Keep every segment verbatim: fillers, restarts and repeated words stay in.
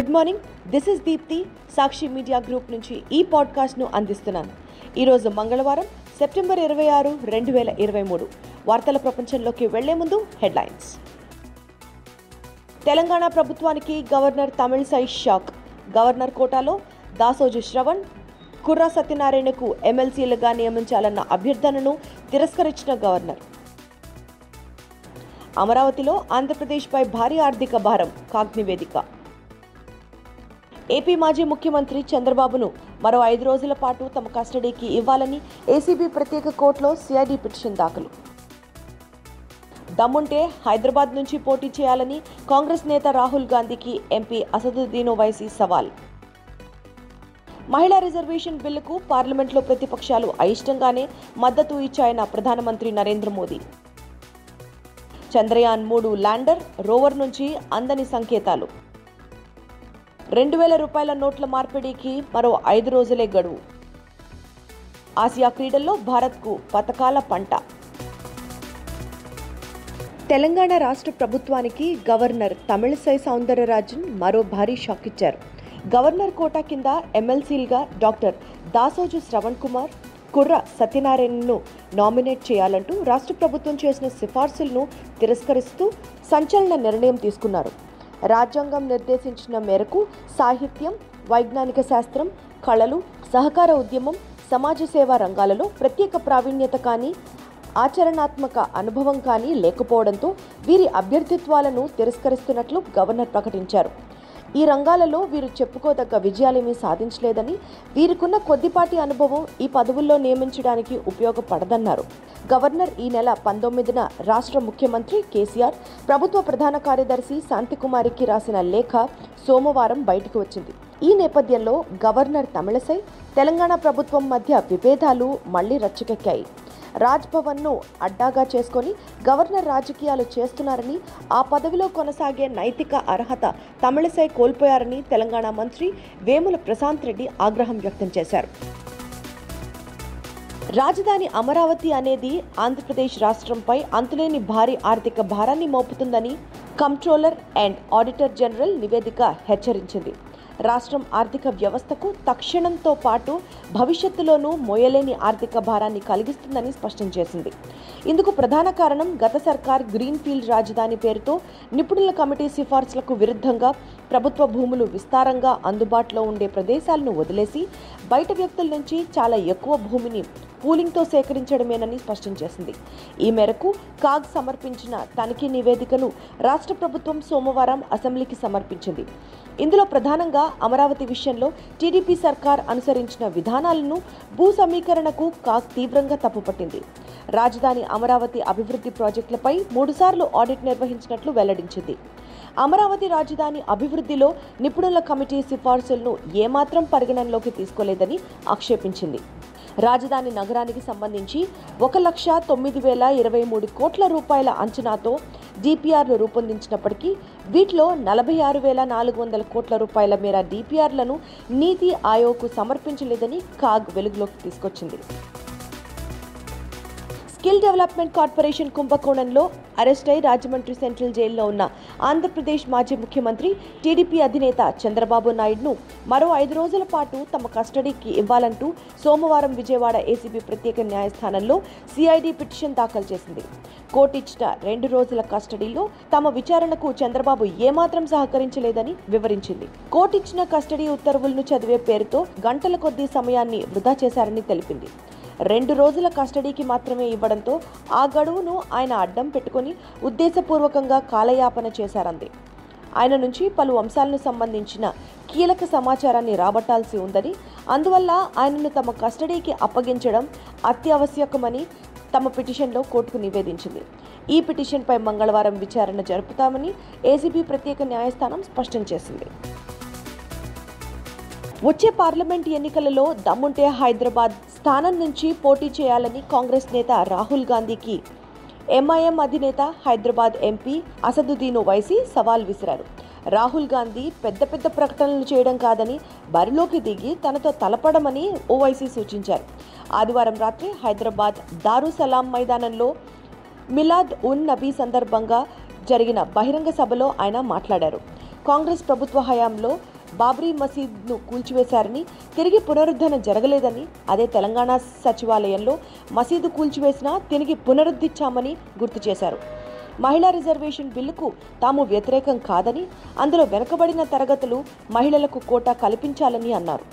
Good morning, this is Deepthi. Sakshi media group నుంచి ఈ పాడ్కాస్ట్ను అందిస్తున్నాను. ఈరోజు మంగళవారం, సెప్టెంబర్ ఇరవై ఆరు రెండు వేల ఇరవై మూడు వార్తల ప్రపంచంలోకి వెళ్లే ముందు హెడ్లైన్స్. తెలంగాణ ప్రభుత్వానికి గవర్నర్ తమిళిసై షాక్. గవర్నర్ కోటాలో దాసోజు శ్రవణ్, కుర్రా సత్యనారాయణకు ఎమ్మెల్సీలుగా నియమించాలన్న అభ్యర్థనను తిరస్కరించిన గవర్నర్. అమరావతిలో ఆంధ్రప్రదేశ్పై భారీ ఆర్థిక భారం కాగ్ నివేదిక. ఏపీ మాజీ ముఖ్యమంత్రి చంద్రబాబును మరో ఐదు రోజుల పాటు తమ కస్టడీకి ఇవ్వాలని ఏసీబీ ప్రత్యేక కోర్టులో సిఐడి పిటిషన్ దాఖలు. దమ్ముంటే హైదరాబాద్ నుంచి పోటీ చేయాలని కాంగ్రెస్ నేత రాహుల్ గాంధీకి ఎంపీ అసదుద్దీన్ ఓవైసీ సవాల్. మహిళా రిజర్వేషన్ బిల్లుకు పార్లమెంట్లో ప్రతిపక్షాలు అయిష్టంగానే మద్దతు ఇచ్చాయన్న ప్రధానమంత్రి నరేంద్ర మోదీ. చంద్రయాన్ మూడు ల్యాండర్, రోవర్ నుంచి అందని సంకేతాలు. రెండు వేల రూపాయల నోట్ల మార్పిడికి మరో ఐదు రోజులే గడువు. ఆసియా క్రీడల్లో భారత్కు పతకాల పంట. తెలంగాణ రాష్ట్ర ప్రభుత్వానికి గవర్నర్ తమిళిసై సౌందరరాజన్ మరో భారీ షాక్ ఇచ్చారు. గవర్నర్ కోటా కింద ఎమ్మెల్సీలుగా డాక్టర్ దాసోజు శ్రవణ్ కుమార్, కుర్ర సత్యనారాయణను నామినేట్ చేయాలంటూ రాష్ట్ర ప్రభుత్వం చేసిన సిఫార్సులను తిరస్కరిస్తూ సంచలన నిర్ణయం తీసుకున్నారు. రాజ్యాంగం నిర్దేశించిన మేరకు సాహిత్యం, వైజ్ఞానిక శాస్త్రం, కళలు, సహకార ఉద్యమం, సమాజ సేవా రంగాలలో ప్రత్యేక ప్రావీణ్యత కానీ ఆచరణాత్మక అనుభవం కానీ లేకపోవడంతో వీరి అభ్యర్థిత్వాలను తిరస్కరిస్తున్నట్లు గవర్నర్ ప్రకటించారు. ఈ రంగాలలో వీరు చెప్పుకోదగ్గ విజయాలేమీ సాధించలేదని, వీరికున్న కొద్దిపాటి అనుభవం ఈ పదవుల్లో నియమించడానికి ఉపయోగపడదన్నారు. గవర్నర్ ఈ నెల పంతొమ్మిదిన రాష్ట్ర ముఖ్యమంత్రి కేసీఆర్ ప్రభుత్వ ప్రధాన కార్యదర్శి శాంతికుమారికి రాసిన లేఖ సోమవారం బయటకు వచ్చింది. ఈ నేపథ్యంలో గవర్నర్ తమిళిసై, తెలంగాణ ప్రభుత్వం మధ్య విభేదాలు మళ్లీ రచ్చకెక్కాయి. రాజ్భవన్ను అడ్డాగా చేసుకొని గవర్నర్ రాజకీయాలు చేస్తున్నారని, ఆ పదవిలో కొనసాగే నైతిక అర్హత తమిళిసై కోల్పోయారని తెలంగాణ మంత్రి వేముల ప్రశాంత్ రెడ్డి ఆగ్రహం వ్యక్తం చేశారు. రాజధాని అమరావతి అనేది ఆంధ్రప్రదేశ్ రాష్ట్రంపై అంతులేని భారీ ఆర్థిక భారాన్ని మోపుతుందని కంప్ట్రోలర్ అండ్ ఆడిటర్ జనరల్ నివేదిక హెచ్చరించింది. రాష్ట్రం ఆర్థిక వ్యవస్థకు తక్షణంతో పాటు భవిష్యత్తులోనూ మోయలేని ఆర్థిక భారాన్ని కలిగిస్తుందని స్పష్టం చేసింది. ఇందుకు ప్రధాన కారణం గత సర్కార్ గ్రీన్ఫీల్డ్ రాజధాని పేరుతో నిపుణుల కమిటీ సిఫార్సులకు విరుద్ధంగా ప్రభుత్వ భూములు విస్తారంగా అందుబాటులో ఉండే ప్రదేశాలను వదిలేసి బయట వ్యక్తుల నుంచి చాలా ఎక్కువ భూమిని పూలింగ్తో సేకరించడమేనని స్పష్టం చేసింది. ఈ మేరకు కాగ్ సమర్పించిన తనిఖీ నివేదికను రాష్ట్ర ప్రభుత్వం సోమవారం అసెంబ్లీకి సమర్పించింది. ఇందులో ప్రధానంగా అమరావతి విషయంలో టీడీపీ సర్కార్ అనుసరించిన విధానాలను భూ సమీకరణకు కాగ్ తీవ్రంగా తప్పుపట్టింది. రాజధాని అమరావతి అభివృద్ధి ప్రాజెక్టులపై మూడుసార్లు ఆడిట్ నిర్వహించినట్లు వెల్లడించింది. అమరావతి రాజధాని అభివృద్ధిలో నిపుణుల కమిటీ సిఫార్సులను ఏమాత్రం పరిగణనలోకి తీసుకోలేదని ఆక్షేపించింది. రాజధాని నగరానికి సంబంధించి ఒక లక్ష తొమ్మిది వేల ఇరవై మూడు కోట్ల రూపాయల అంచనాతో డిపిఆర్లు రూపొందించినప్పటికీ వీటిలో నలభై ఆరు వేల నాలుగు వందల కోట్ల రూపాయల మేర డిపిఆర్లను నీతి ఆయోగ్కు సమర్పించలేదని కాగ్ వెలుగులోకి తీసుకొచ్చింది. స్కిల్ డెవలప్మెంట్ కార్పొరేషన్ కుంభకోణంలో అరెస్ట్ అయి రాజమండ్రి సెంట్రల్ జైల్లో ఉన్న ఆంధ్రప్రదేశ్ మాజీ ముఖ్యమంత్రి, టీడీపీ అధినేత చంద్రబాబు నాయుడును మరో ఐదు రోజుల పాటు తమ కస్టడీకి ఇవ్వాలంటూ సోమవారం విజయవాడ ఏసీబీ ప్రత్యేక న్యాయస్థానంలో సిఐడి పిటిషన్ దాఖలు చేసింది. కోర్టు ఇచ్చిన రెండు రోజుల కస్టడీలో తమ విచారణకు చంద్రబాబు ఏమాత్రం సహకరించలేదని వివరించింది. కోర్టు ఇచ్చిన కస్టడీ ఉత్తర్వులను చదివే పేరుతో గంటల కొద్దీ సమయాన్ని వృధా చేశారని తెలిపింది. రెండు రోజుల కస్టడీకి మాత్రమే ఇవ్వడంతో ఆ గడువును ఆయన అడ్డం పెట్టుకుని ఉద్దేశపూర్వకంగా కాలయాపన చేశారంది. ఆయన నుంచి పలు అంశాలను సంబంధించిన కీలక సమాచారాన్ని రాబట్టాల్సి ఉందని, అందువల్ల ఆయనను తమ కస్టడీకి అప్పగించడం అత్యావశ్యకమని తమ పిటిషన్లో కోర్టుకు నివేదించింది. ఈ పిటిషన్పై మంగళవారం విచారణ జరుపుతామని ఏసీబీ ప్రత్యేక న్యాయస్థానం స్పష్టం చేసింది. వచ్చే పార్లమెంట్ ఎన్నికలలో దమ్ముంటే హైదరాబాద్ స్థానం నుంచి పోటీ చేయాలని కాంగ్రెస్ నేత రాహుల్ గాంధీకి ఎంఐఎం అధినేత, హైదరాబాద్ ఎంపీ అసదుద్దీన్ ఓవైసీ సవాల్ విసిరారు. రాహుల్ గాంధీ పెద్ద పెద్ద ప్రకటనలు చేయడం కాదని, బరిలోకి దిగి తనతో తలపడమని ఓవైసీ సూచించారు. ఆదివారం రాత్రి హైదరాబాద్ దారుసలాం మైదానంలో మిలాద్ ఉన్ నబీ సందర్భంగా జరిగిన బహిరంగ సభలో ఆయన మాట్లాడారు. కాంగ్రెస్ ప్రభుత్వ హయాంలో బాబ్రీ మసీద్ను కూల్చివేశారని, తిరిగి పునరుద్ధరణ జరగలేదని, అదే తెలంగాణ సచివాలయంలో మసీదు కూల్చివేసినా తిరిగి పునరుద్ధించామని గుర్తు చేశారు. మహిళా రిజర్వేషన్ బిల్లుకు తాము వ్యతిరేకం కాదని, అందులో వెనుకబడిన తరగతులు మహిళలకు కోటా కల్పించాలని అన్నారు.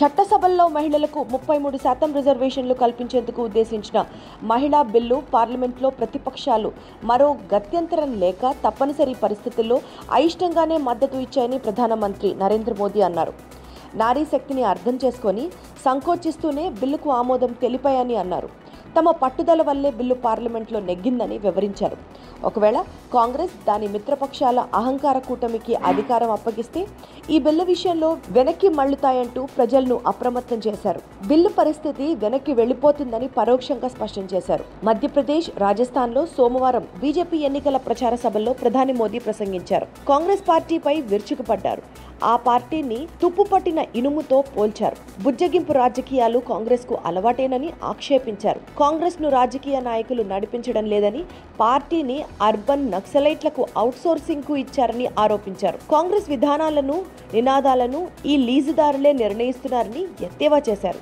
చట్టసభల్లో మహిళలకు ముప్పై మూడు శాతం రిజర్వేషన్లు కల్పించేందుకు ఉద్దేశించిన మహిళా బిల్లు పార్లమెంట్లో ప్రతిపక్షాలు మరో గత్యంతరం లేక తప్పనిసరి పరిస్థితుల్లో అయిష్టంగానే మద్దతు ఇచ్చాయని ప్రధానమంత్రి నరేంద్ర మోదీ అన్నారు. నారీ శక్తిని అర్థం చేసుకొని సంకోచిస్తూనే బిల్లుకు ఆమోదం తెలిపాయని అన్నారు. తమ పట్టుదల వల్లే బిల్లు పార్లమెంట్లో నెగ్గిందని వివరించారు. ఒకవేళ కాంగ్రెస్ దాని మిత్రపక్షాల అహంకార కూటమికి అధికారం అప్పగిస్తే ఈ బిల్లు విషయంలో వెనక్కి మళ్లుతాయంటూ ప్రజలను అప్రమత్తం చేశారు. బిల్లు పరిస్థితి వెనక్కి వెళ్లిపోతుందని పరోక్షంగా స్పష్టం చేశారు. మధ్యప్రదేశ్, రాజస్థాన్లో సోమవారం బీజేపీ ఎన్నికల ప్రచార సభల్లో ప్రధాని మోదీ ప్రసంగించారు. కాంగ్రెస్ పార్టీపై విరుచుకుపడ్డారు. ఆ పార్టీని తుప్పుపట్టిన ఇనుముతో పోల్చారు. బుజ్జగింపు రాజకీయాలు కాంగ్రెస్కు అలవాటేనని ఆక్షేపించారు. కాంగ్రెస్ను రాజకీయ నాయకులు నడిపించడం లేదని, పార్టీని అర్బన్ నక్సలైట్లకు అవుట్సోర్సింగ్కు ఇచ్చారని ఆరోపించారు. కాంగ్రెస్ విధానాలను, నినాదాలను ఈ లీజుదారులే నిర్ణయిస్తున్నారని ఎత్తేవా చేశారు.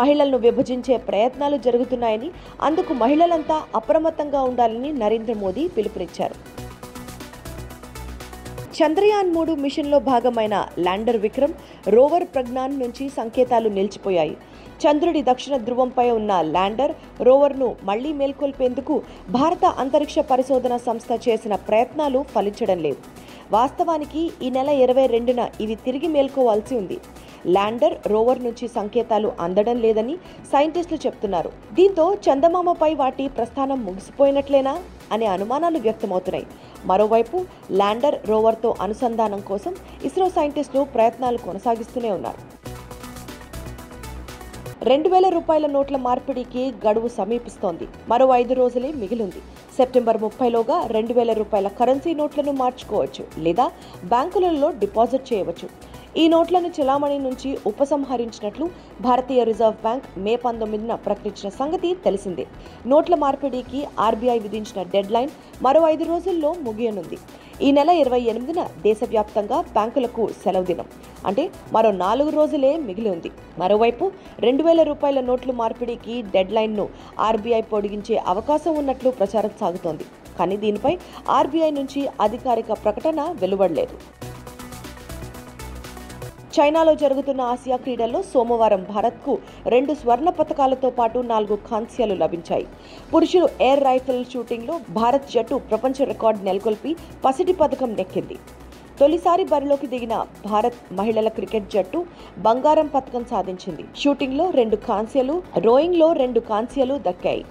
మహిళలను విభజించే ప్రయత్నాలు జరుగుతున్నాయని, అందుకు మహిళలంతా అప్రమత్తంగా ఉండాలని నరేంద్ర మోదీ పిలుపునిచ్చారు. చంద్రయాన్ మూడు మిషన్లో భాగమైన ల్యాండర్ విక్రమ్, రోవర్ ప్రజ్ఞాన్ నుంచి సంకేతాలు నిలిచిపోయాయి. చంద్రుడి దక్షిణ ధృవంపై ఉన్న ల్యాండర్, రోవర్ను మళ్లీ మేల్కొల్పేందుకు భారత అంతరిక్ష పరిశోధన సంస్థ చేసిన ప్రయత్నాలు ఫలించడం లేదు. వాస్తవానికి ఈ నెల ఇరవై రెండున ఇవి తిరిగి మేల్కోవాల్సి ఉంది. ల్యాండర్, రోవర్ నుంచి సంకేతాలు అందడం లేదని సైంటిస్టులు చెప్తున్నారు. దీంతో చందమామపై వాటి ప్రస్థానం ముగిసిపోయినట్లేనా అనే అనుమానాలు వ్యక్తమవుతున్నాయి. మరోవైపు ల్యాండర్, రోవర్తో అనుసంధానం కోసం ఇస్రో సైంటిస్టులు ప్రయత్నాలు కొనసాగిస్తూనే ఉన్నారు. రెండు వేల రూపాయల నోట్ల మార్పిడికి గడువు సమీపిస్తోంది. మరో ఐదు రోజులే మిగిలింది. సెప్టెంబర్ ముప్పైలోగా రెండు వేల రూపాయల కరెన్సీ నోట్లను మార్చుకోవచ్చు లేదా బ్యాంకులలో డిపాజిట్ చేయవచ్చు. ఈ నోట్లను చెలామణి నుంచి ఉపసంహరించినట్లు భారతీయ రిజర్వ్ బ్యాంక్ మే పంతొమ్మిదిన ప్రకటించిన సంగతి తెలిసిందే. నోట్ల మార్పిడికి ఆర్బీఐ విధించిన డెడ్లైన్ మరో ఐదు రోజుల్లో ముగియనుంది. ఈ నెల ఇరవై ఎనిమిదిన దేశవ్యాప్తంగా బ్యాంకులకు సెలవు దినం, అంటే మరో నాలుగు రోజులే మిగిలి ఉంది. మరోవైపు రెండు వేల రూపాయల నోట్ల మార్పిడికి డెడ్లైన్ను ఆర్బీఐ పొడిగించే అవకాశం ఉన్నట్లు ప్రచారం సాగుతోంది. కానీ దీనిపై ఆర్బీఐ నుంచి అధికారిక ప్రకటన వెలువడలేదు. చైనాలో జరుగుతున్న ఆసియా క్రీడల్లో సోమవారం భారత్కు రెండు స్వర్ణ పతకాలతో పాటు నాలుగు కాంస్యాలు లభించాయి. పురుషులు ఎయిర్ రైఫిల్ షూటింగ్లో భారత్ జట్టు ప్రపంచ రికార్డు నెలకొల్పి పసిడి పథకం నెక్కింది. తొలిసారి బరిలోకి దిగిన భారత్ మహిళల క్రికెట్ జట్టు బంగారం పతకం సాధించింది. షూటింగ్లో రెండు కాంస్యాలు, రోయింగ్లో రెండు కాంస్యాలు దక్కాయి.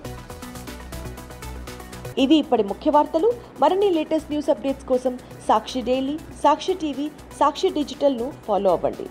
ఇవి ఇప్పటి ముఖ్య వార్తలు. మరిన్ని లేటెస్ట్ న్యూస్ అప్డేట్స్ కోసం సాక్షి డైలీ, సాక్షి టీవీ, సాక్షి డిజిటల్ను ఫాలో అవ్వండి.